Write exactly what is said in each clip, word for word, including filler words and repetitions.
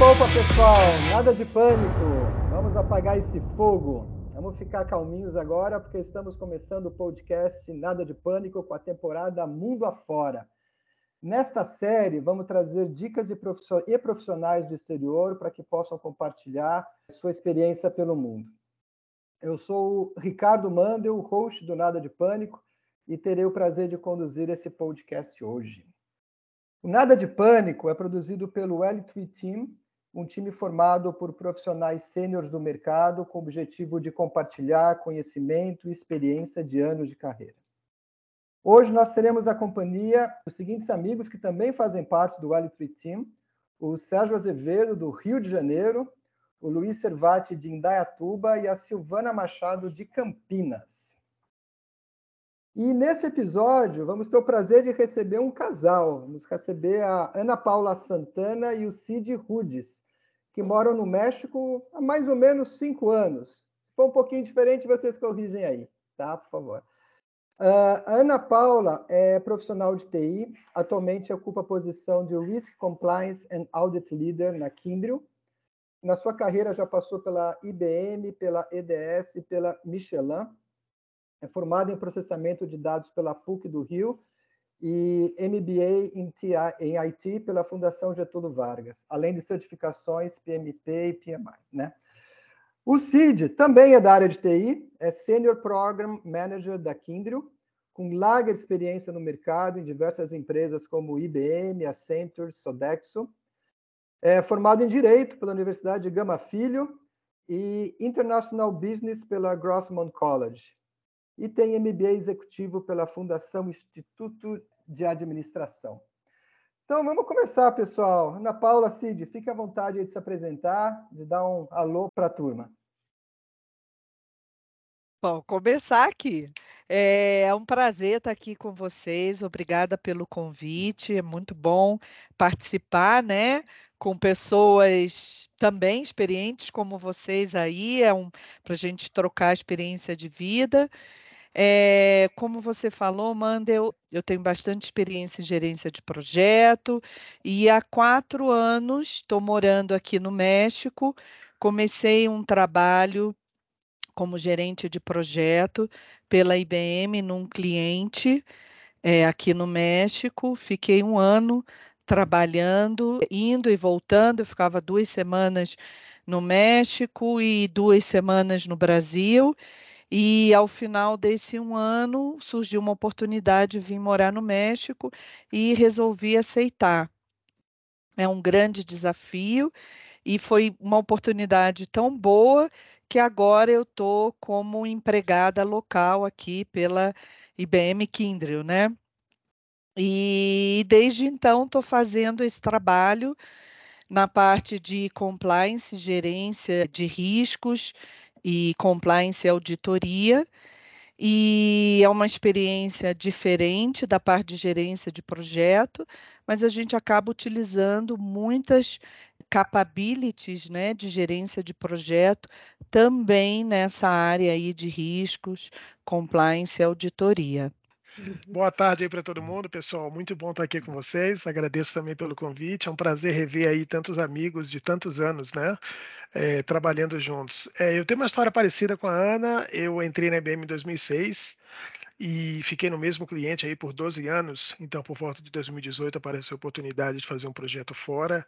Opa, pessoal! Nada de pânico! Vamos apagar esse fogo. Vamos ficar calminhos agora, porque estamos começando o podcast Nada de Pânico com a temporada Mundo Afora. Nesta série, vamos trazer dicas e profissionais do exterior para que possam compartilhar sua experiência pelo mundo. Eu sou o Ricardo Mandel, host do Nada de Pânico, e terei o prazer de conduzir esse podcast hoje. O Nada de Pânico é produzido pelo L três Team, um time formado por profissionais sêniores do mercado com o objetivo de compartilhar conhecimento e experiência de anos de carreira. Hoje nós teremos a companhia dos seguintes amigos que também fazem parte do L três Team, o Sérgio Azevedo, do Rio de Janeiro, o Luiz Servati, de Indaiatuba, e a Silvana Machado, de Campinas. E nesse episódio vamos ter o prazer de receber um casal, vamos receber a Ana Paula Santana e o Cid Rudes, que moram no México há mais ou menos cinco anos. Se for um pouquinho diferente, vocês corrigem aí, tá? Por favor. Uh, a Ana Paula é profissional de T I, atualmente ocupa a posição de Risk Compliance and Audit Leader na Kyndryl. Na sua carreira já passou pela I B M, pela E D S e pela Michelin. É formada em processamento de dados pela P U C do Rio e M B A em, T I, em I T pela Fundação Getúlio Vargas, além de certificações P M P e P M I, né? O Cid também é da área de T I, é Senior Program Manager da Kyndryl, com larga experiência no mercado em diversas empresas como I B M, Accenture, Sodexo. É formado em Direito pela Universidade Gama Filho e International Business pela Grossman College. E tem M B A executivo pela Fundação Instituto de Administração. Então, vamos começar, pessoal. Ana Paula, Cid, fique à vontade de se apresentar, de dar um alô para a turma. Bom, começar aqui. É um prazer estar aqui com vocês. Obrigada pelo convite. É muito bom participar, né? Com pessoas também experientes como vocês aí. É um, para a gente trocar experiência de vida. É, como você falou, Mandel, eu tenho bastante experiência em gerência de projeto e há quatro anos estou morando aqui no México. Comecei um trabalho como gerente de projeto pela I B M num cliente é, aqui no México. Fiquei um ano trabalhando, indo e voltando. Eu ficava duas semanas no México e duas semanas no Brasil. E ao final desse um ano, surgiu uma oportunidade de vir morar no México e resolvi aceitar. É um grande desafio e foi uma oportunidade tão boa que agora eu estou como empregada local aqui pela I B M Kyndryl, né? E desde então estou fazendo esse trabalho na parte de compliance, gerência de riscos, e compliance e auditoria, e é uma experiência diferente da parte de gerência de projeto, mas a gente acaba utilizando muitas capabilities, né, de gerência de projeto também nessa área aí de riscos, compliance e auditoria. Boa tarde aí para todo mundo, pessoal. Muito bom estar aqui com vocês. Agradeço também pelo convite. É um prazer rever aí tantos amigos de tantos anos, né? É, trabalhando juntos. É, eu tenho uma história parecida com a Ana. Eu entrei na I B M em dois mil e seis e fiquei no mesmo cliente aí por doze anos. Então, por volta de dois mil e dezoito, apareceu a oportunidade de fazer um projeto fora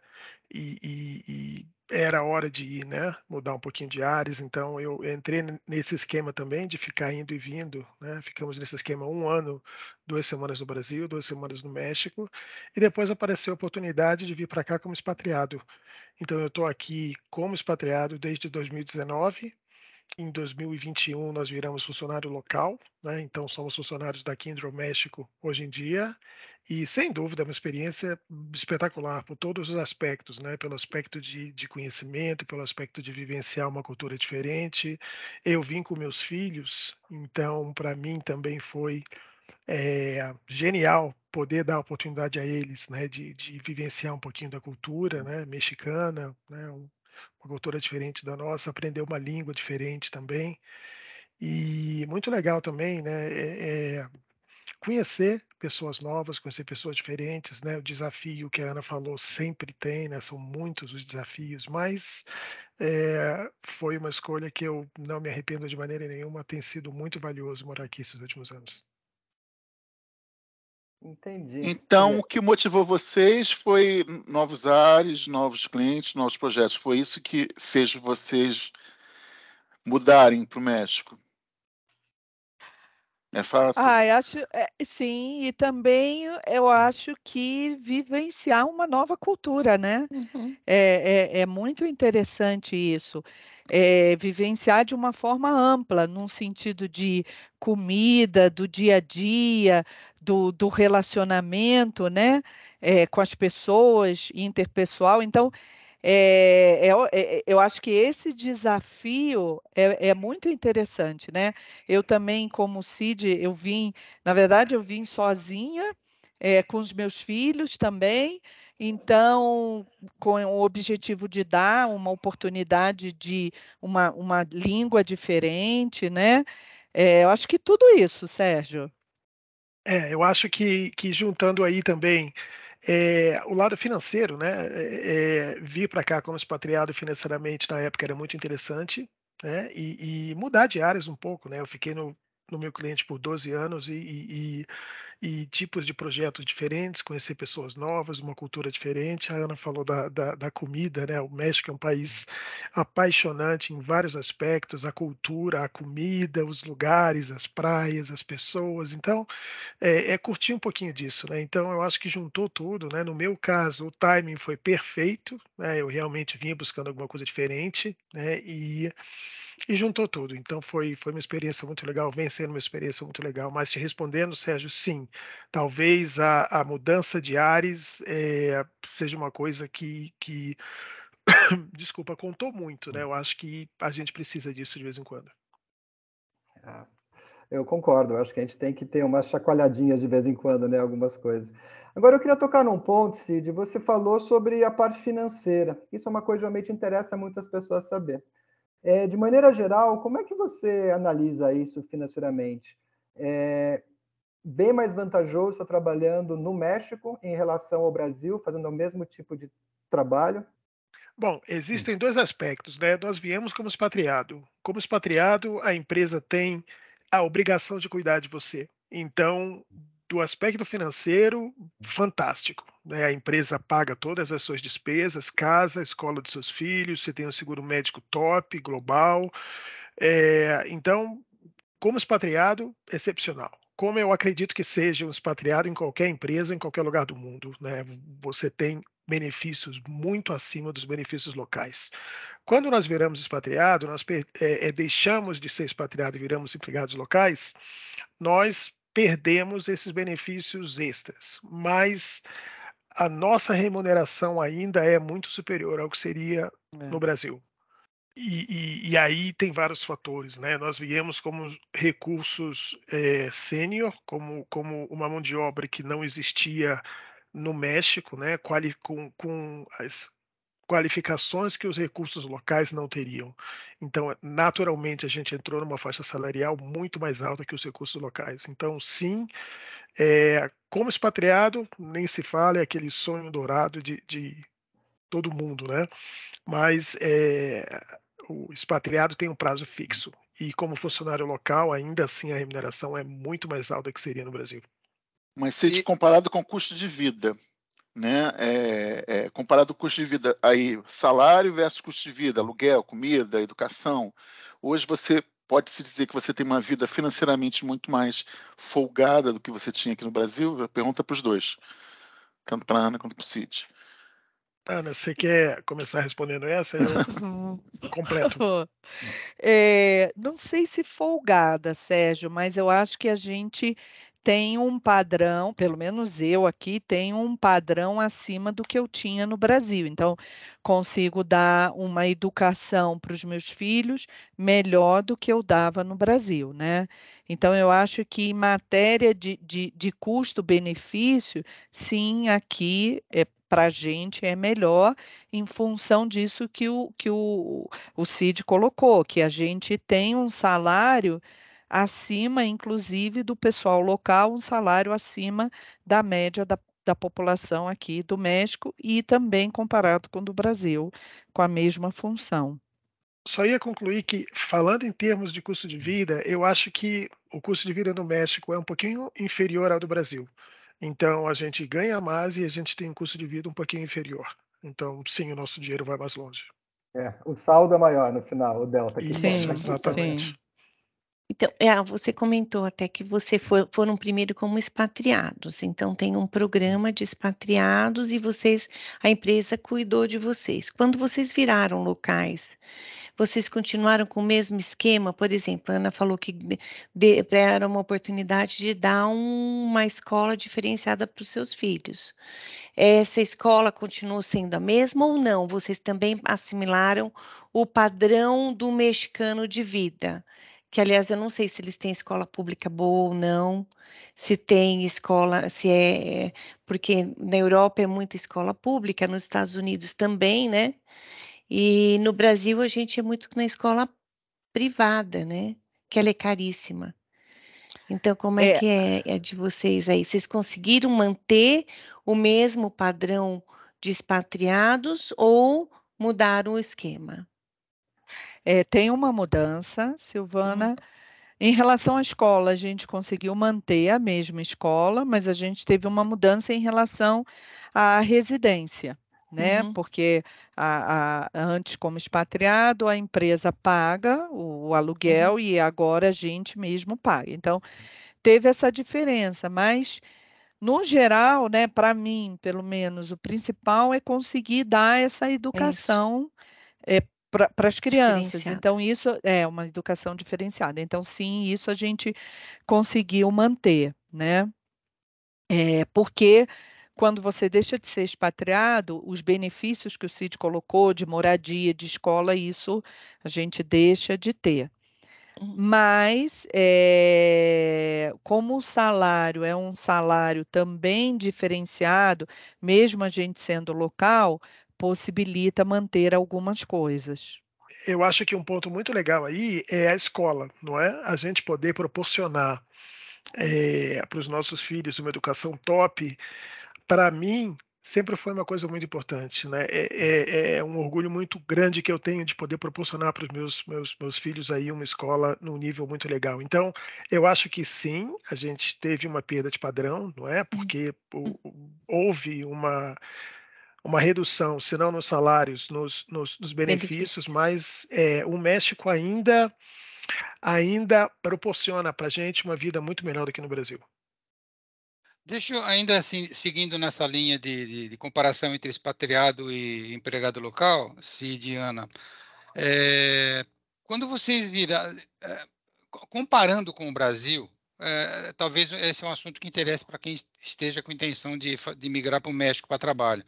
e, e, e era hora de ir, né? Mudar um pouquinho de áreas. Então, eu entrei nesse esquema também de ficar indo e vindo, né? Ficamos nesse esquema um ano, duas semanas no Brasil, duas semanas no México. E depois apareceu a oportunidade de vir para cá como expatriado. Então, eu estou aqui como expatriado desde dois mil e dezenove. Em dois mil e vinte e um, nós viramos funcionário local, né? Então somos funcionários da Kindle México hoje em dia, e sem dúvida uma experiência espetacular por todos os aspectos, né? Pelo aspecto de, de conhecimento, pelo aspecto de vivenciar uma cultura diferente. Eu vim com meus filhos, então para mim também foi é, genial poder dar a oportunidade a eles, né? de, de vivenciar um pouquinho da cultura, né? Mexicana, né? Um, uma cultura diferente da nossa, aprender uma língua diferente também, e muito legal também, né, é, é conhecer pessoas novas, conhecer pessoas diferentes, né? O desafio que a Ana falou sempre tem, né? São muitos os desafios, mas é, foi uma escolha que eu não me arrependo de maneira nenhuma, tem sido muito valioso morar aqui esses últimos anos. Entendi. Então, o que motivou vocês foi novos ares, novos clientes, novos projetos. Foi isso que fez vocês mudarem para o México? É fato? Ai, acho, é, sim, e também eu acho que vivenciar uma nova cultura, né? Uhum. É, é, é muito interessante isso. É, vivenciar de uma forma ampla, num sentido de comida, do dia a dia, do, do relacionamento, né? É, com as pessoas, interpessoal. Então, É, é, é, eu acho que esse desafio é, é muito interessante, né? Eu também, como Cid, eu vim, na verdade, eu vim sozinha, é, com os meus filhos também, então, com o objetivo de dar uma oportunidade de uma, uma língua diferente, né? É, eu acho que tudo isso, Sérgio. É, eu acho que, que juntando aí também... É, o lado financeiro, né? É, vir para cá como expatriado financeiramente na época era muito interessante, né? E, e mudar de áreas um pouco, né? Eu fiquei no, no meu cliente por doze anos e, e, e, e tipos de projetos diferentes, conhecer pessoas novas, uma cultura diferente. A Ana falou da, da, da comida, né? O México é um país apaixonante em vários aspectos, a cultura, a comida, os lugares, as praias, as pessoas. Então, é, é curtir um pouquinho disso, né? Então, eu acho que juntou tudo, né? No meu caso, o timing foi perfeito, né? Eu realmente vinha buscando alguma coisa diferente, né? E... E juntou tudo, então foi, foi uma experiência muito legal, vem sendo uma experiência muito legal, mas te respondendo, Sérgio, sim, talvez a, a mudança de ares é, seja uma coisa que, que desculpa, contou muito, né? Eu acho que a gente precisa disso de vez em quando. Ah, eu concordo, eu acho que a gente tem que ter umas chacoalhadinhas de vez em quando, né? Algumas coisas. Agora eu queria tocar num ponto, Cid, você falou sobre a parte financeira, isso é uma coisa que realmente interessa muitas pessoas saber. É, de maneira geral, como é que você analisa isso financeiramente? É bem mais vantajoso estar trabalhando no México em relação ao Brasil, fazendo o mesmo tipo de trabalho? Bom, existem dois aspectos, né? Nós viemos como expatriado. Como expatriado, a empresa tem a obrigação de cuidar de você. Então, do aspecto financeiro, fantástico, né? A empresa paga todas as suas despesas, casa, escola dos seus filhos, você tem um seguro médico top, global. É, então, como expatriado, excepcional. Como eu acredito que seja um expatriado em qualquer empresa, em qualquer lugar do mundo, né? Você tem benefícios muito acima dos benefícios locais. Quando nós viramos expatriado, nós é, é, deixamos de ser expatriado e viramos empregados locais, nós perdemos esses benefícios extras, mas a nossa remuneração ainda é muito superior ao que seria é. no Brasil. E, e, e aí tem vários fatores, né? Nós viemos como recursos é, sênior, como, como uma mão de obra que não existia no México, né? Quali, com, com as qualificações que os recursos locais não teriam. Então, naturalmente, a gente entrou numa faixa salarial muito mais alta que os recursos locais. Então, sim, é, como expatriado, nem se fala, é aquele sonho dourado de, de todo mundo, né? Mas é, o expatriado tem um prazo fixo. E como funcionário local, ainda assim, a remuneração é muito mais alta que seria no Brasil. Mas se comparado com o custo de vida... Né? É, é, comparado o custo de vida, aí, salário versus custo de vida, aluguel, comida, educação, hoje você pode-se dizer que você tem uma vida financeiramente muito mais folgada do que você tinha aqui no Brasil? Pergunta para os dois, tanto para a Ana quanto para o Cid. Ana, você quer começar respondendo essa? Eu completo. É, não sei se folgada, Sérgio, mas eu acho que a gente... tem um padrão, pelo menos eu aqui, tenho um padrão acima do que eu tinha no Brasil. Então, consigo dar uma educação para os meus filhos melhor do que eu dava no Brasil, né? Então, eu acho que em matéria de, de, de custo-benefício, sim, aqui é, para a gente é melhor em função disso que, o, que o, o Cid colocou, que a gente tem um salário... acima, inclusive, do pessoal local, um salário acima da média da, da população aqui do México e também comparado com o do Brasil, com a mesma função. Só ia concluir que, falando em termos de custo de vida, eu acho que o custo de vida no México é um pouquinho inferior ao do Brasil. Então, a gente ganha mais e a gente tem um custo de vida um pouquinho inferior. Então, sim, o nosso dinheiro vai mais longe. É, o saldo é maior no final, o delta. Aqui. Sim, exatamente. Sim. Então, é, você comentou até que você foi, foram primeiro como expatriados. Então, tem um programa de expatriados e vocês, a empresa cuidou de vocês. Quando vocês viraram locais, vocês continuaram com o mesmo esquema? Por exemplo, a Ana falou que de, era uma oportunidade de dar um, uma escola diferenciada para os seus filhos. Essa escola continuou sendo a mesma ou não? Vocês também assimilaram o padrão do mexicano de vida? Que, aliás, eu não sei se eles têm escola pública boa ou não, se tem escola, se é... Porque na Europa é muita escola pública, nos Estados Unidos também, né? E no Brasil a gente é muito na escola privada, né? Que ela é caríssima. Então, como é, é. que é, é de vocês aí? Vocês conseguiram manter o mesmo padrão de expatriados ou mudaram o esquema? É, tem uma mudança, Silvana. Uhum. Em relação à escola, a gente conseguiu manter a mesma escola, mas a gente teve uma mudança em relação à residência, né? Uhum. Porque a, a, antes, como expatriado, a empresa paga o, o aluguel, uhum, e agora a gente mesmo paga. Então, teve essa diferença, mas... No geral, né, para mim, pelo menos, o principal é conseguir dar essa educação é, para as crianças. Então, isso é uma educação diferenciada. Então, sim, isso a gente conseguiu manter, né? É, porque quando você deixa de ser expatriado, os benefícios que o Cid colocou de moradia, de escola, isso a gente deixa de ter. Mas, é, como o salário é um salário também diferenciado, mesmo a gente sendo local, possibilita manter algumas coisas. Eu acho que um ponto muito legal aí é a escola, não é? A gente poder proporcionar é, para os nossos filhos uma educação top, para mim, sempre foi uma coisa muito importante, né? É, é, é um orgulho muito grande que eu tenho de poder proporcionar para os meus, meus, meus filhos aí uma escola num nível muito legal. Então, eu acho que sim, a gente teve uma perda de padrão, não é? Porque o, o, houve uma, uma redução, se não nos salários, nos, nos, nos benefícios, mas é, o México ainda, ainda proporciona para a gente uma vida muito melhor do que no Brasil. Deixa eu, ainda assim, seguindo nessa linha de, de, de comparação entre expatriado e empregado local, Cid e Ana, é, quando vocês viram, é, comparando com o Brasil, é, talvez esse é um assunto que interessa para quem esteja com intenção de, de migrar para o México para trabalho.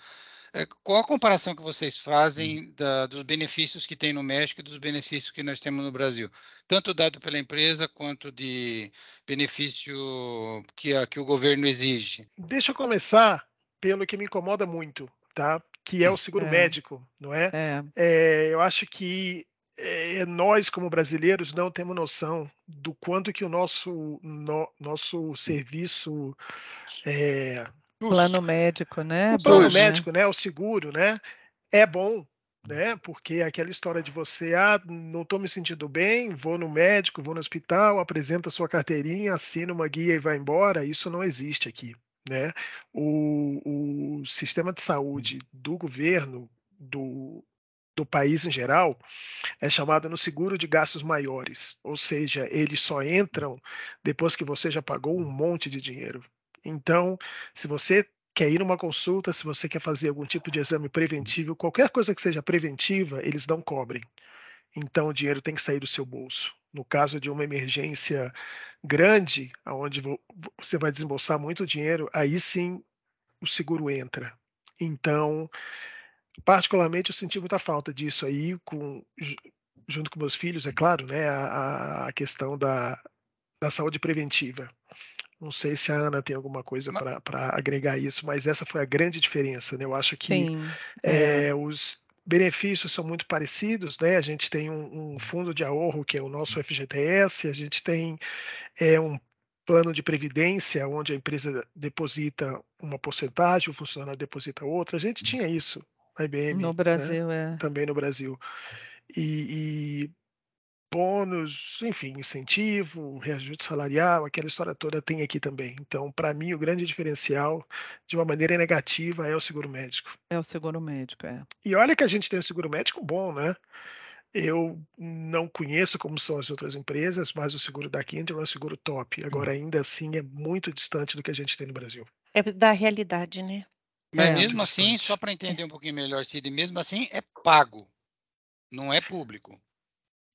É, qual a comparação que vocês fazem da, dos benefícios que tem no México e dos benefícios que nós temos no Brasil? Tanto dado pela empresa quanto de benefício que, a, que o governo exige. Deixa eu começar pelo que me incomoda muito, tá? Que é o seguro é. médico, não é? É. É, eu acho que é, nós, como brasileiros, não temos noção do quanto que o nosso, no, nosso serviço... É, plano médico, né? O plano Bom, médico, né? né? O seguro, né? É bom, né? Porque aquela história de você, ah, não estou me sentindo bem, vou no médico, vou no hospital, apresenta sua carteirinha, assina uma guia e vai embora, isso não existe aqui, né? O, o sistema de saúde do governo, do... do país em geral, é chamado no seguro de gastos maiores, ou seja, eles só entram depois que você já pagou um monte de dinheiro. Então, se você quer ir numa consulta, se você quer fazer algum tipo de exame preventivo, qualquer coisa que seja preventiva, eles não cobrem. Então, o dinheiro tem que sair do seu bolso. No caso de uma emergência grande, onde você vai desembolsar muito dinheiro, aí sim o seguro entra. Então, particularmente, eu senti muita falta disso aí, com, junto com meus filhos, é claro, né, a, a questão da, da saúde preventiva. Não sei se a Ana tem alguma coisa para agregar isso, mas essa foi a grande diferença, né? Eu acho que é, os, benefícios são muito parecidos, né? A gente tem um, um fundo de ahorro, que é o nosso F G T S, a gente tem é, um plano de previdência, onde a empresa deposita uma porcentagem, o funcionário deposita outra. A gente tinha isso na I B M. No Brasil, né? É. Também no Brasil. E, e bônus, enfim, incentivo, reajuste salarial, aquela história toda tem aqui também. Então, para mim, o grande diferencial, de uma maneira negativa, é o seguro médico. É o seguro médico, é. E olha que a gente tem um seguro médico bom, né? Eu não conheço como são as outras empresas, mas o seguro da Kindle é um seguro top. Agora, ainda assim, é muito distante do que a gente tem no Brasil. É da realidade, né? Mas é, mesmo assim, distante. Só para entender um pouquinho melhor, Cid, mesmo assim é pago, não é público.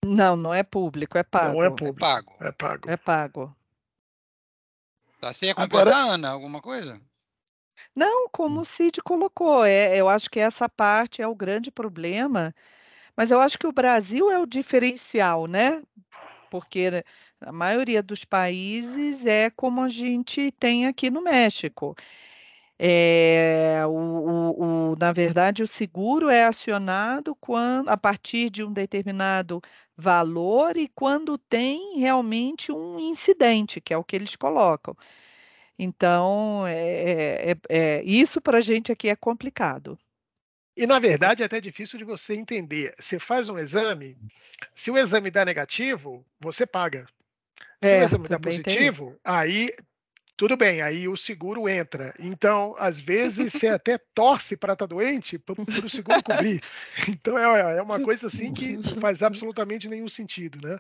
Não, não é público, é pago. Não é público, é pago. É pago. É pago. Tá, você ia completar, Agora... Ana, alguma coisa? Não, como o Cid colocou, é, eu acho que essa parte é o grande problema. Mas eu acho que o Brasil é o diferencial, né? Porque a maioria dos países é como a gente tem aqui no México. É, o, o, o, na verdade, o seguro é acionado quando, a partir de um determinado valor e quando tem realmente um incidente, que é o que eles colocam. Então, é, é, é, isso para a gente aqui é complicado. E, na verdade, é até difícil de você entender. Você faz um exame, se o exame dá negativo, você paga. Se é, o exame dá positivo, aí, tudo bem, aí o seguro entra. Então, às vezes, você até torce para estar doente para o seguro cobrir. Então, é, é uma coisa assim que não faz absolutamente nenhum sentido, né?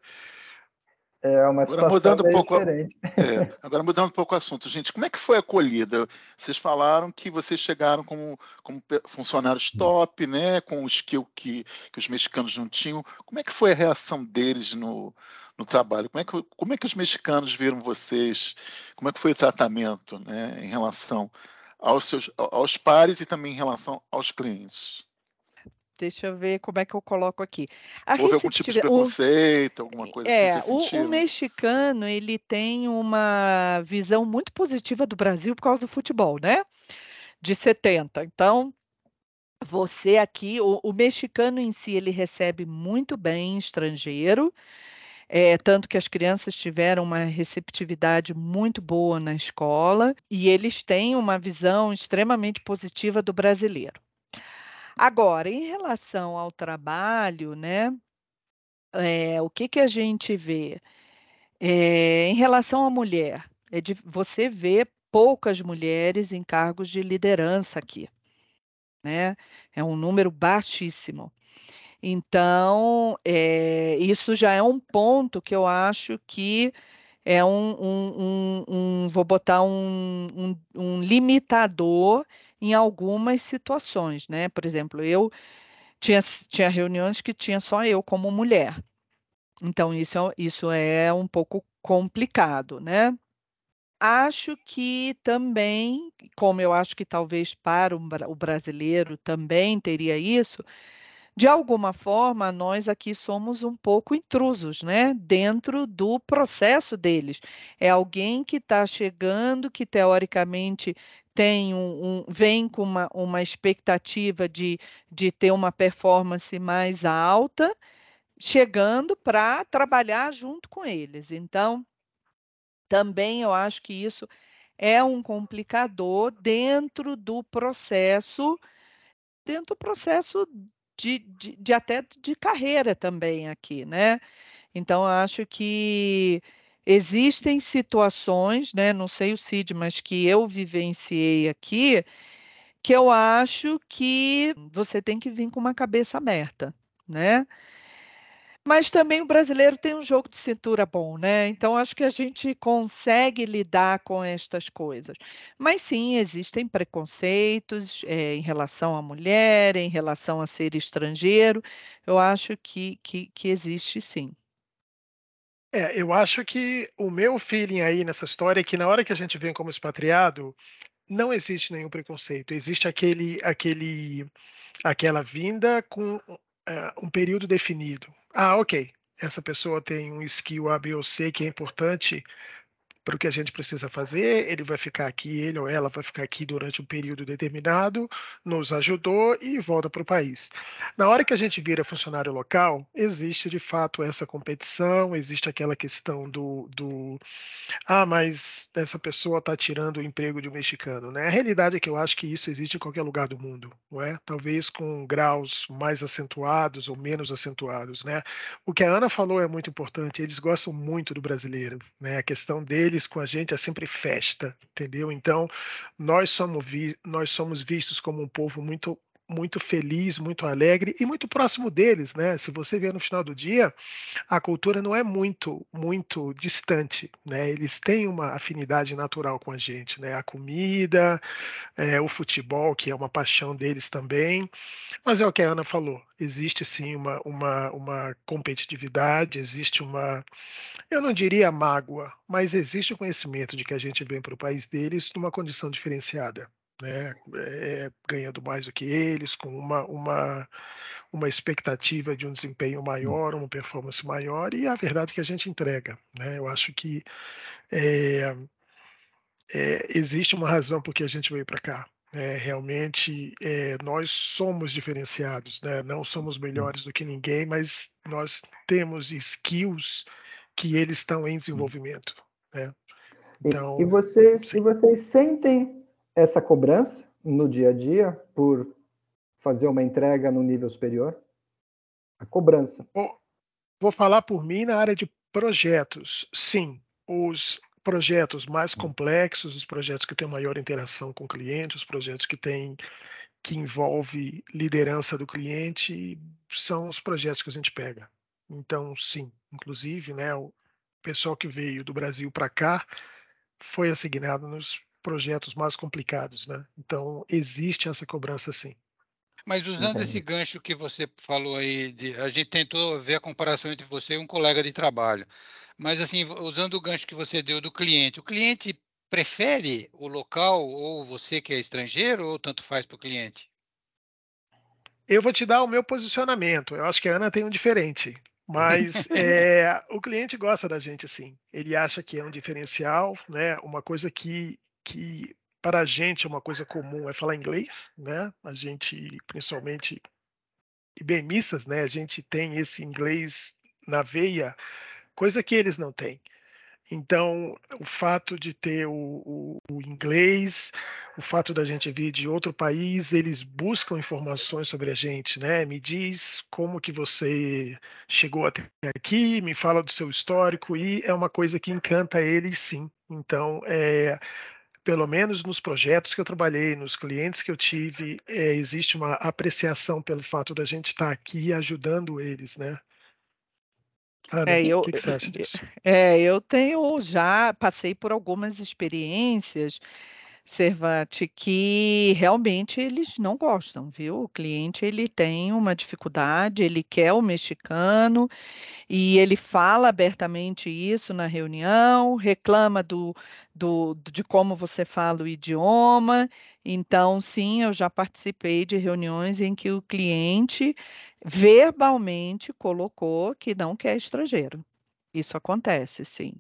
É uma situação mudando um pouco, diferente. É, agora, mudando um pouco o assunto. Gente, como é que foi a acolhida? Vocês falaram que vocês chegaram como, como funcionários top, né? Com o skill que, que os mexicanos não tinham. Como é que foi a reação deles no, no trabalho? Como é, que, como é que os mexicanos viram vocês? Como é que foi o tratamento, né? Em relação aos, seus, aos pares e também em relação aos clientes? Deixa eu ver como é que eu coloco aqui. A Houve algum tipo de preconceito, o, alguma coisa é, assim? O, o mexicano, ele tem uma visão muito positiva do Brasil por causa do futebol, né? De setenta. Então, você aqui, o, o mexicano em si, ele recebe muito bem estrangeiro, é, tanto que as crianças tiveram uma receptividade muito boa na escola e eles têm uma visão extremamente positiva do brasileiro. Agora, em relação ao trabalho, né, é, o que, que a gente vê? É, em relação à mulher, é de, você vê poucas mulheres em cargos de liderança aqui, né? É um número baixíssimo. Então, é, isso já é um ponto que eu acho que é um, um, um, um vou botar um, um, um limitador em algumas situações, né? Por exemplo, eu tinha, tinha reuniões que tinha só eu como mulher. Então, isso, isso é um pouco complicado, né? Acho que também, como eu acho que talvez para o brasileiro também teria isso, de alguma forma, nós aqui somos um pouco intrusos, né? Dentro do processo deles. É alguém que está chegando, que teoricamente... Tem um, um, vem com uma, uma expectativa de, de ter uma performance mais alta, chegando para trabalhar junto com eles. Então, também eu acho que isso é um complicador dentro do processo, dentro do processo de, de, de até de carreira também aqui, né? Então, eu acho que... Existem situações, né, não sei o Cid, mas que eu vivenciei aqui, que eu acho que você tem que vir com uma cabeça aberta, né? Mas também o brasileiro tem um jogo de cintura bom, né? Então, acho que a gente consegue lidar com estas coisas. Mas, sim, existem preconceitos é, em relação à mulher, em relação a ser estrangeiro. Eu acho que, que, que existe, sim. É, eu acho que o meu feeling aí nessa história é que na hora que a gente vem como expatriado, não existe nenhum preconceito. Existe aquele, aquele, aquela vinda com uh, um período definido. Ah, ok, essa pessoa tem um skill A, B ou C que é importante para o que a gente precisa fazer, ele vai ficar aqui, ele ou ela vai ficar aqui durante um período determinado, nos ajudou e volta para o país. Na hora que a gente vira funcionário local, existe de fato essa competição, existe aquela questão do, do ah, mas essa pessoa está tirando o emprego de um mexicano, né? A realidade é que eu acho que isso existe em qualquer lugar do mundo, não é? Talvez com graus mais acentuados ou menos acentuados, né? O que a Ana falou é muito importante, eles gostam muito do brasileiro, né? A questão deles com a gente é sempre festa, entendeu? Então, nós somos, vi nós somos vistos como um povo muito, muito feliz, muito alegre e muito próximo deles, né? Se você ver no final do dia, a cultura não é muito, muito distante, né? Eles têm uma afinidade natural com a gente, né? A comida, é, o futebol, que é uma paixão deles também, mas é o que a Ana falou. Existe sim uma, uma, uma competitividade, existe uma, eu não diria mágoa, mas existe o conhecimento de que a gente vem para o país deles numa condição diferenciada, né? É, ganhando mais do que eles, com uma, uma, uma expectativa de um desempenho maior, uma performance maior, e a verdade é que a gente entrega, né? Eu acho que é, é, existe uma razão por que a gente veio para cá. É, realmente é, nós somos diferenciados, né? Não somos melhores do que ninguém, mas nós temos skills que eles estão em desenvolvimento, né? Então, e, e, vocês, e vocês sentem essa cobrança no dia a dia por fazer uma entrega no nível superior? A cobrança. Bom, vou falar por mim na área de projetos. Sim, os projetos mais complexos, os projetos que têm maior interação com o cliente, os projetos que têm, que envolve liderança do cliente, são os projetos que a gente pega. Então, sim, inclusive, né, o pessoal que veio do Brasil para cá foi assignado nos projetos mais complicados, né? Então, existe essa cobrança, sim. Mas usando Entendi. Esse gancho que você falou aí, de, a gente tentou ver a comparação entre você e um colega de trabalho, mas assim, usando o gancho que você deu do cliente, o cliente prefere o local ou você que é estrangeiro ou tanto faz para o cliente? Eu vou te dar o meu posicionamento, eu acho que a Ana tem um diferente, mas é, o cliente gosta da gente, sim, ele acha que é um diferencial, né? Uma coisa que, que para a gente é uma coisa comum é falar inglês, né? A gente, principalmente IBMistas, né? A gente tem esse inglês na veia, coisa que eles não têm. Então, o fato de ter o, o, o inglês, o fato da gente vir de outro país, eles buscam informações sobre a gente, né? Me diz como que você chegou até aqui, me fala do seu histórico, e é uma coisa que encanta eles, sim. Então, é... pelo menos nos projetos que eu trabalhei, nos clientes que eu tive, é, existe uma apreciação pelo fato da gente estar aqui ajudando eles, né? Ana, é, eu, o que, que você acha disso? É, eu tenho já, passei por algumas experiências, Servati, que realmente eles não gostam, viu? O cliente, ele tem uma dificuldade, ele quer o mexicano e ele fala abertamente isso na reunião, reclama do, do, de como você fala o idioma. Então, sim, eu já participei de reuniões em que o cliente verbalmente colocou que não quer estrangeiro. Isso acontece, sim.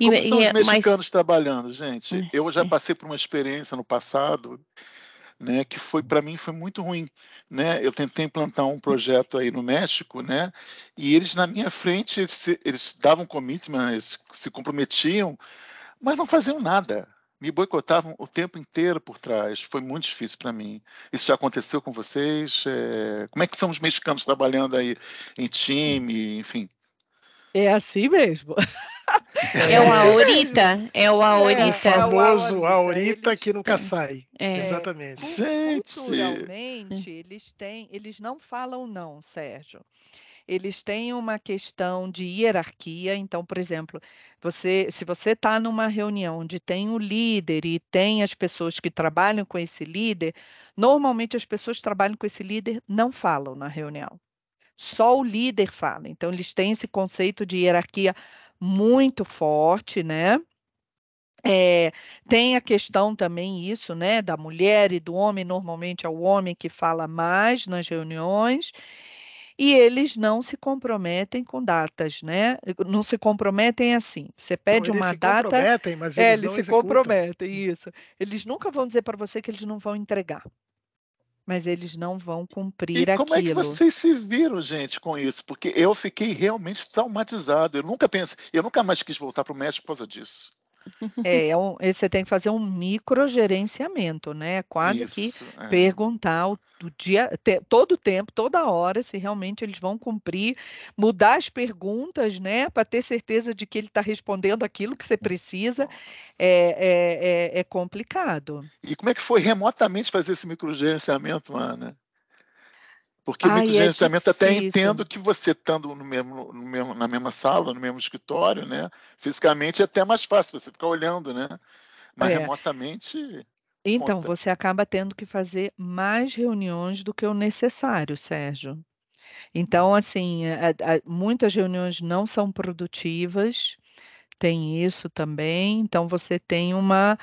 E como e, são e, os mexicanos mas... trabalhando, gente? Eu já passei por uma experiência no passado, né, que foi, para mim, foi muito ruim, né? Eu tentei implantar um projeto aí no México, né? E eles, na minha frente, eles, eles davam commitment, eles se comprometiam, mas não faziam nada. Me boicotavam o tempo inteiro por trás. Foi muito difícil para mim. Isso já aconteceu com vocês? É... Como é que são os mexicanos trabalhando aí em time, enfim? É assim mesmo. É o Aurita, é o Aurita. É o famoso Aurita que nunca sai. É. Exatamente. Gente. Culturalmente, eles têm, eles não falam não, Sérgio. Eles têm uma questão de hierarquia. Então, por exemplo, você, se você está numa reunião onde tem o líder e tem as pessoas que trabalham com esse líder, normalmente as pessoas que trabalham com esse líder não falam na reunião. Só o líder fala. Então, eles têm esse conceito de hierarquia muito forte, né? É, tem a questão também isso, né? Da mulher e do homem, normalmente é o homem que fala mais nas reuniões, e eles não se comprometem com datas, né? Não se comprometem assim. Você pede então, uma data... Eles se comprometem, mas eles é, eles não se executam. comprometem, isso. Eles nunca vão dizer para você que eles não vão entregar, mas eles não vão cumprir aquilo. E como é que vocês se viram, gente, com isso? Porque eu fiquei realmente traumatizado. Eu nunca pensei, eu nunca mais quis voltar para o México por causa disso. É, é um, você tem que fazer um microgerenciamento, né? Quase isso, que é. perguntar o, o dia, te, todo tempo, toda hora, se realmente eles vão cumprir, mudar as perguntas, né? Para ter certeza de que ele está respondendo aquilo que você precisa. É, é, é, é complicado. E como é que foi remotamente fazer esse microgerenciamento, Ana? Porque Ai, microgerenciamento é até entendo que você estando no mesmo, no mesmo, na mesma sala, no mesmo escritório, né? Fisicamente é até mais fácil você ficar olhando, né? Mas é. remotamente... Então, conta. Você acaba tendo que fazer mais reuniões do que o necessário, Sérgio. Então, assim, a, a, muitas reuniões não são produtivas, tem isso também, então você tem uma...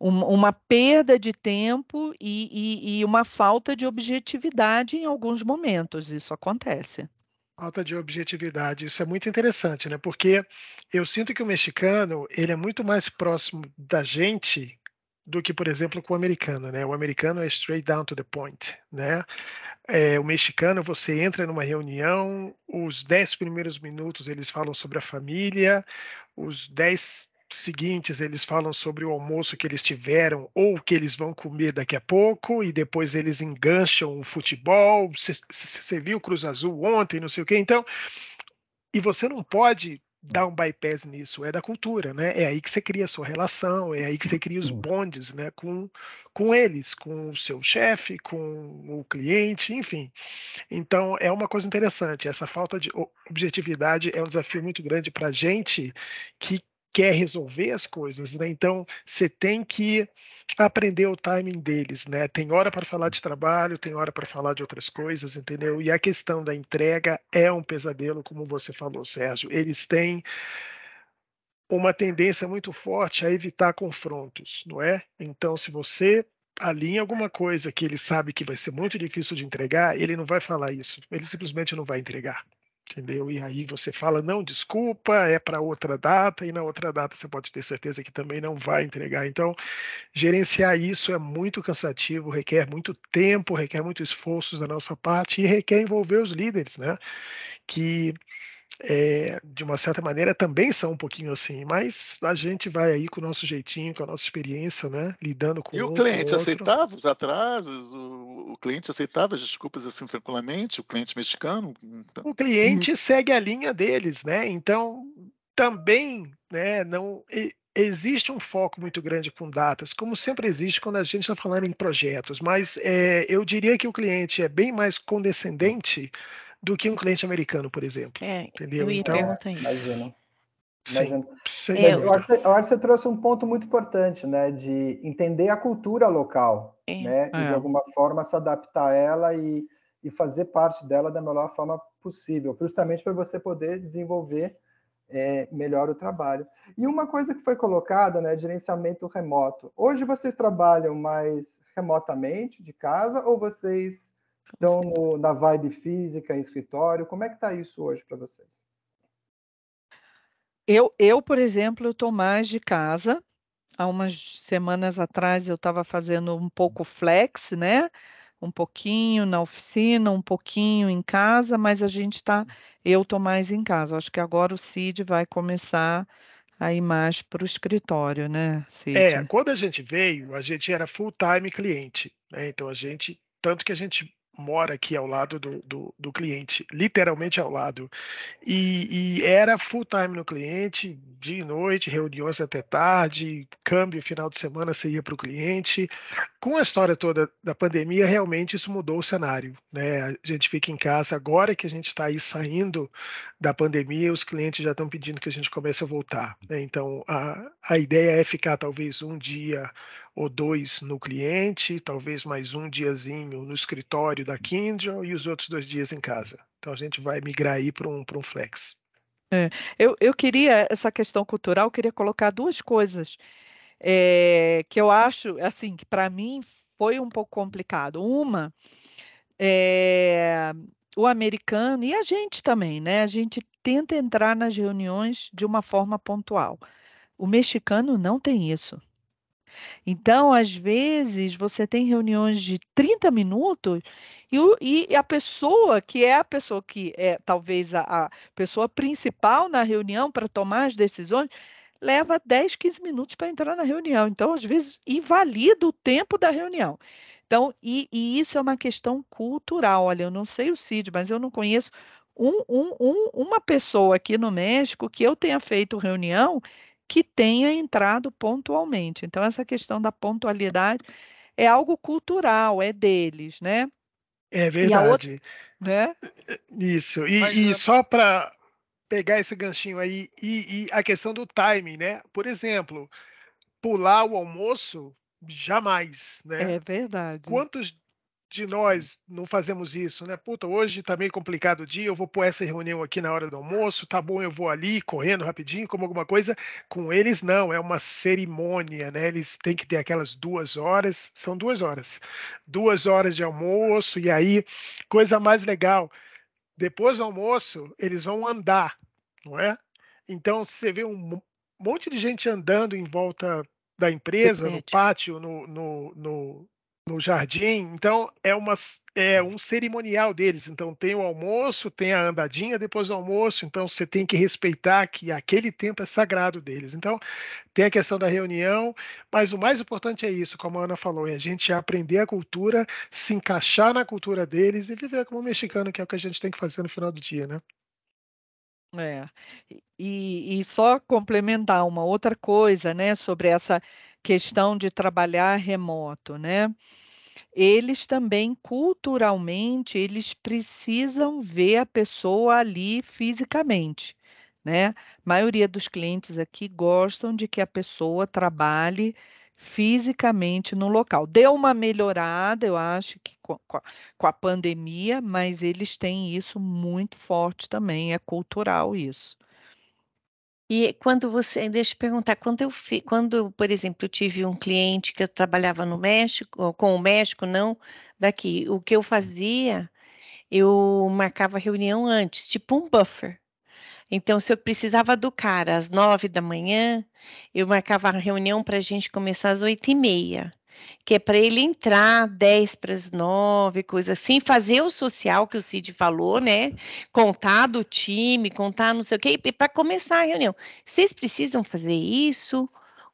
uma perda de tempo e, e, e uma falta de objetividade em alguns momentos, isso acontece. Falta de objetividade, isso é muito interessante, né? Porque eu sinto que o mexicano, ele é muito mais próximo da gente do que, por exemplo, com o americano, né? O americano é straight down to the point, né? É, o mexicano, você entra numa reunião, os dez primeiros minutos eles falam sobre a família, os dez seguintes, eles falam sobre o almoço que eles tiveram ou que eles vão comer daqui a pouco e depois eles engancham o futebol, você viu o Cruz Azul ontem, não sei o quê, então, e você não pode dar um bypass nisso, é da cultura, né? É aí que você cria a sua relação, é aí que você cria os bondes, né? com, com eles, com o seu chefe, com o cliente, enfim. Então, é uma coisa interessante, essa falta de objetividade é um desafio muito grande para a gente que quer resolver as coisas, né? Então você tem que aprender o timing deles, né? Tem hora para falar de trabalho, tem hora para falar de outras coisas, entendeu? E a questão da entrega é um pesadelo, como você falou, Sérgio. Eles têm uma tendência muito forte a evitar confrontos, não é? Então, se você alinha alguma coisa que ele sabe que vai ser muito difícil de entregar, ele não vai falar isso, ele simplesmente não vai entregar. Entendeu? E aí você fala, não, desculpa, é para outra data, e na outra data você pode ter certeza que também não vai entregar. Então, gerenciar isso é muito cansativo, requer muito tempo, requer muito esforço da nossa parte e requer envolver os líderes, né? Que, é, de uma certa maneira, também são um pouquinho assim, mas a gente vai aí com o nosso jeitinho, com a nossa experiência, né? Lidando com o outro. E o cliente aceitava os atrasos, o... O cliente aceitava as desculpas assim tranquilamente? O cliente mexicano? Então... O cliente uhum. segue a linha deles, né? Então, também, né, não, e, existe um foco muito grande com datas, como sempre existe quando a gente está falando em projetos, mas é, eu diria que o cliente é bem mais condescendente do que um cliente americano, por exemplo. É, entendeu? Eu ia então, perguntar isso. Imagina. Sim, sim. Eu, eu, acho que, eu acho que você trouxe um ponto muito importante, né, de entender a cultura local, é, né, é. e de alguma forma se adaptar a ela e, e fazer parte dela da melhor forma possível, justamente para você poder desenvolver é, melhor o trabalho. E uma coisa que foi colocada, né, gerenciamento remoto. Hoje vocês trabalham mais remotamente de casa ou vocês estão no, na vibe física, em escritório? Como é que está isso hoje para vocês? Eu, eu, por exemplo, estou mais de casa. Há umas semanas atrás eu estava fazendo um pouco flex, né? Um pouquinho na oficina, um pouquinho em casa, mas a gente está... Eu estou mais em casa. Acho que agora o Cid vai começar a ir mais para o escritório, né, Cid? É, quando a gente veio, a gente era full-time cliente, né? Então a gente... Tanto que a gente... mora aqui ao lado do, do, do cliente, literalmente ao lado, e, e era full time no cliente, dia e noite, reuniões até tarde, câmbio, final de semana você ia para o cliente. Com a história toda da pandemia, realmente isso mudou o cenário, né? A gente fica em casa, agora que a gente está aí saindo da pandemia, os clientes já estão pedindo que a gente comece a voltar, né? Então, a, a ideia é ficar talvez um dia ou dois no cliente, talvez mais um diazinho no escritório da Kindle e os outros dois dias em casa. Então, a gente vai migrar aí para um, para um flex. É, eu, eu queria, essa questão cultural, eu queria colocar duas coisas é, que eu acho, assim, que para mim foi um pouco complicado. Uma, é, o americano e a gente também, né? A gente tenta entrar nas reuniões de uma forma pontual. O mexicano não tem isso. Então, às vezes, você tem reuniões de trinta minutos e, o, e a pessoa que é a pessoa que é talvez a, a pessoa principal na reunião para tomar as decisões, leva dez, quinze minutos para entrar na reunião. Então, às vezes, invalida o tempo da reunião. Então, e, e isso é uma questão cultural. Olha, eu não sei o Cid, mas eu não conheço um, um, um, uma pessoa aqui no México que eu tenha feito reunião que tenha entrado pontualmente. Então, essa questão da pontualidade é algo cultural, é deles, né? É verdade. Outra, né? Isso. E, Mas, e eu... só para pegar esse ganchinho aí, e, e a questão do timing, né? Por exemplo, pular o almoço, jamais, né? É verdade. Quantos de nós não fazemos isso, né? Puta, hoje tá meio complicado o dia, eu vou pôr essa reunião aqui na hora do almoço, tá bom, eu vou ali, correndo rapidinho, como alguma coisa. Com eles, não, é uma cerimônia, né? Eles têm que ter aquelas duas horas, são duas horas, duas horas de almoço, e aí, coisa mais legal, depois do almoço, eles vão andar, não é? Então, você vê um monte de gente andando em volta da empresa, no pátio, no... no, no no jardim, então é, uma, é um cerimonial deles, então tem o almoço, tem a andadinha depois do almoço, então você tem que respeitar que aquele tempo é sagrado deles, então tem a questão da reunião, mas o mais importante é isso, como a Ana falou, é a gente aprender a cultura, se encaixar na cultura deles e viver como mexicano, que é o que a gente tem que fazer no final do dia, né? É, e, e só complementar uma outra coisa, né, sobre essa questão de trabalhar remoto, né, eles também culturalmente, eles precisam ver a pessoa ali fisicamente, né, a maioria dos clientes aqui gostam de que a pessoa trabalhe fisicamente no local. Deu uma melhorada, eu acho, que com a, com a pandemia, mas eles têm isso muito forte também, é cultural isso. E quando você, deixa eu te perguntar, quando eu, quando, por exemplo, eu tive um cliente que eu trabalhava no México, com o México, não, daqui, o que eu fazia, eu marcava reunião antes, tipo um buffer. Então, se eu precisava do cara às nove da manhã, eu marcava a reunião para a gente começar às oito e meia, que é para ele entrar dez para as nove, coisa assim, fazer o social que o Cid falou, né? Contar do time, contar não sei o quê, para começar a reunião. Vocês precisam fazer isso?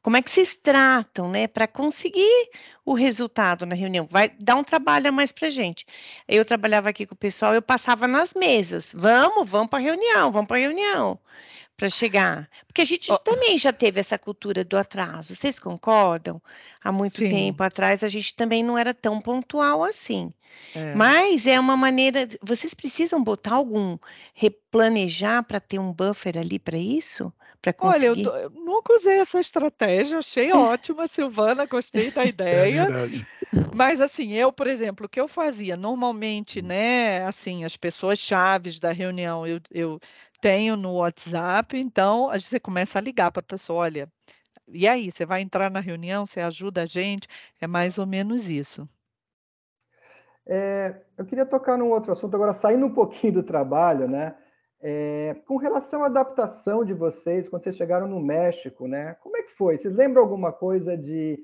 Como é que vocês tratam, né, para conseguir o resultado na reunião? Vai dar um trabalho a mais para a gente. Eu trabalhava aqui com o pessoal, eu passava nas mesas. Vamos, vamos para a reunião, vamos para a reunião, para chegar. Porque a gente oh. também já teve essa cultura do atraso, vocês concordam? Há muito Sim. tempo atrás a gente também não era tão pontual assim. É. Mas é uma maneira... Vocês precisam botar algum... replanejar para ter um buffer ali para isso? Olha, eu, eu nunca usei essa estratégia, achei ótima, Silvana, gostei da ideia. É verdade. Mas assim, eu, por exemplo, o que eu fazia normalmente, né, assim, as pessoas chaves da reunião eu, eu tenho no WhatsApp, então a gente começa a ligar para a pessoa, olha, e aí, você vai entrar na reunião, você ajuda a gente, é mais ou menos isso. É, eu queria tocar num outro assunto, agora saindo um pouquinho do trabalho, né? É, com relação à adaptação de vocês, quando vocês chegaram no México, né? Como é que foi? Vocês lembram alguma coisa de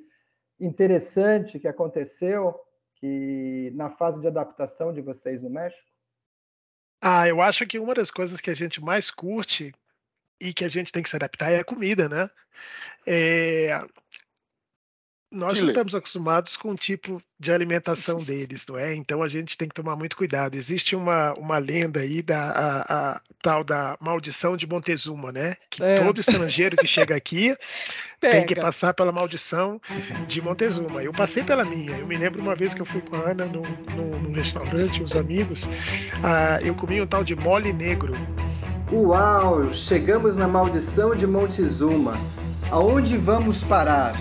interessante que aconteceu que, na fase de adaptação de vocês no México? Ah, eu acho que uma das coisas que a gente mais curte e que a gente tem que se adaptar é a comida, né? É... Nós não estamos acostumados com o tipo de alimentação deles, não é? Então a gente tem que tomar muito cuidado. Existe uma, uma lenda aí da a, a, tal da maldição de Montezuma, né? Que é. Todo estrangeiro que chega aqui Pega. tem que passar pela maldição de Montezuma. Eu passei pela minha. Eu me lembro uma vez que eu fui com a Ana num, num, num restaurante, uns amigos, uh, eu comi um tal de mole negro. Uau! Chegamos na maldição de Montezuma. Aonde vamos parar?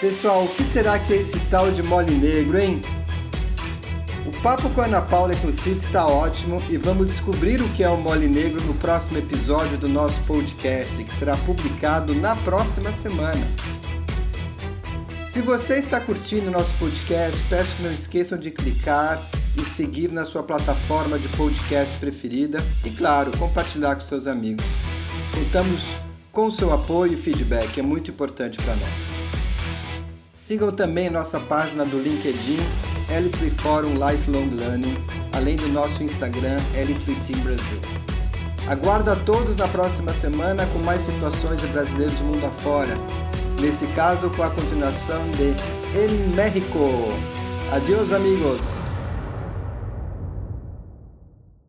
Pessoal, o que será que é esse tal de mole negro, hein? O papo com a Ana Paula e com o Cid está ótimo e vamos descobrir o que é o mole negro no próximo episódio do nosso podcast, que será publicado na próxima semana. Se você está curtindo o nosso podcast, peço que não esqueçam de clicar, e seguir na sua plataforma de podcast preferida e, claro, compartilhar com seus amigos. Contamos com seu apoio e feedback, é muito importante para nós. Sigam também nossa página do LinkedIn, L três Forum Lifelong Learning, além do nosso Instagram, L três Team Brasil. Aguardo a todos na próxima semana com mais situações de brasileiros do mundo afora, nesse caso com a continuação de El México. Adiós, amigos!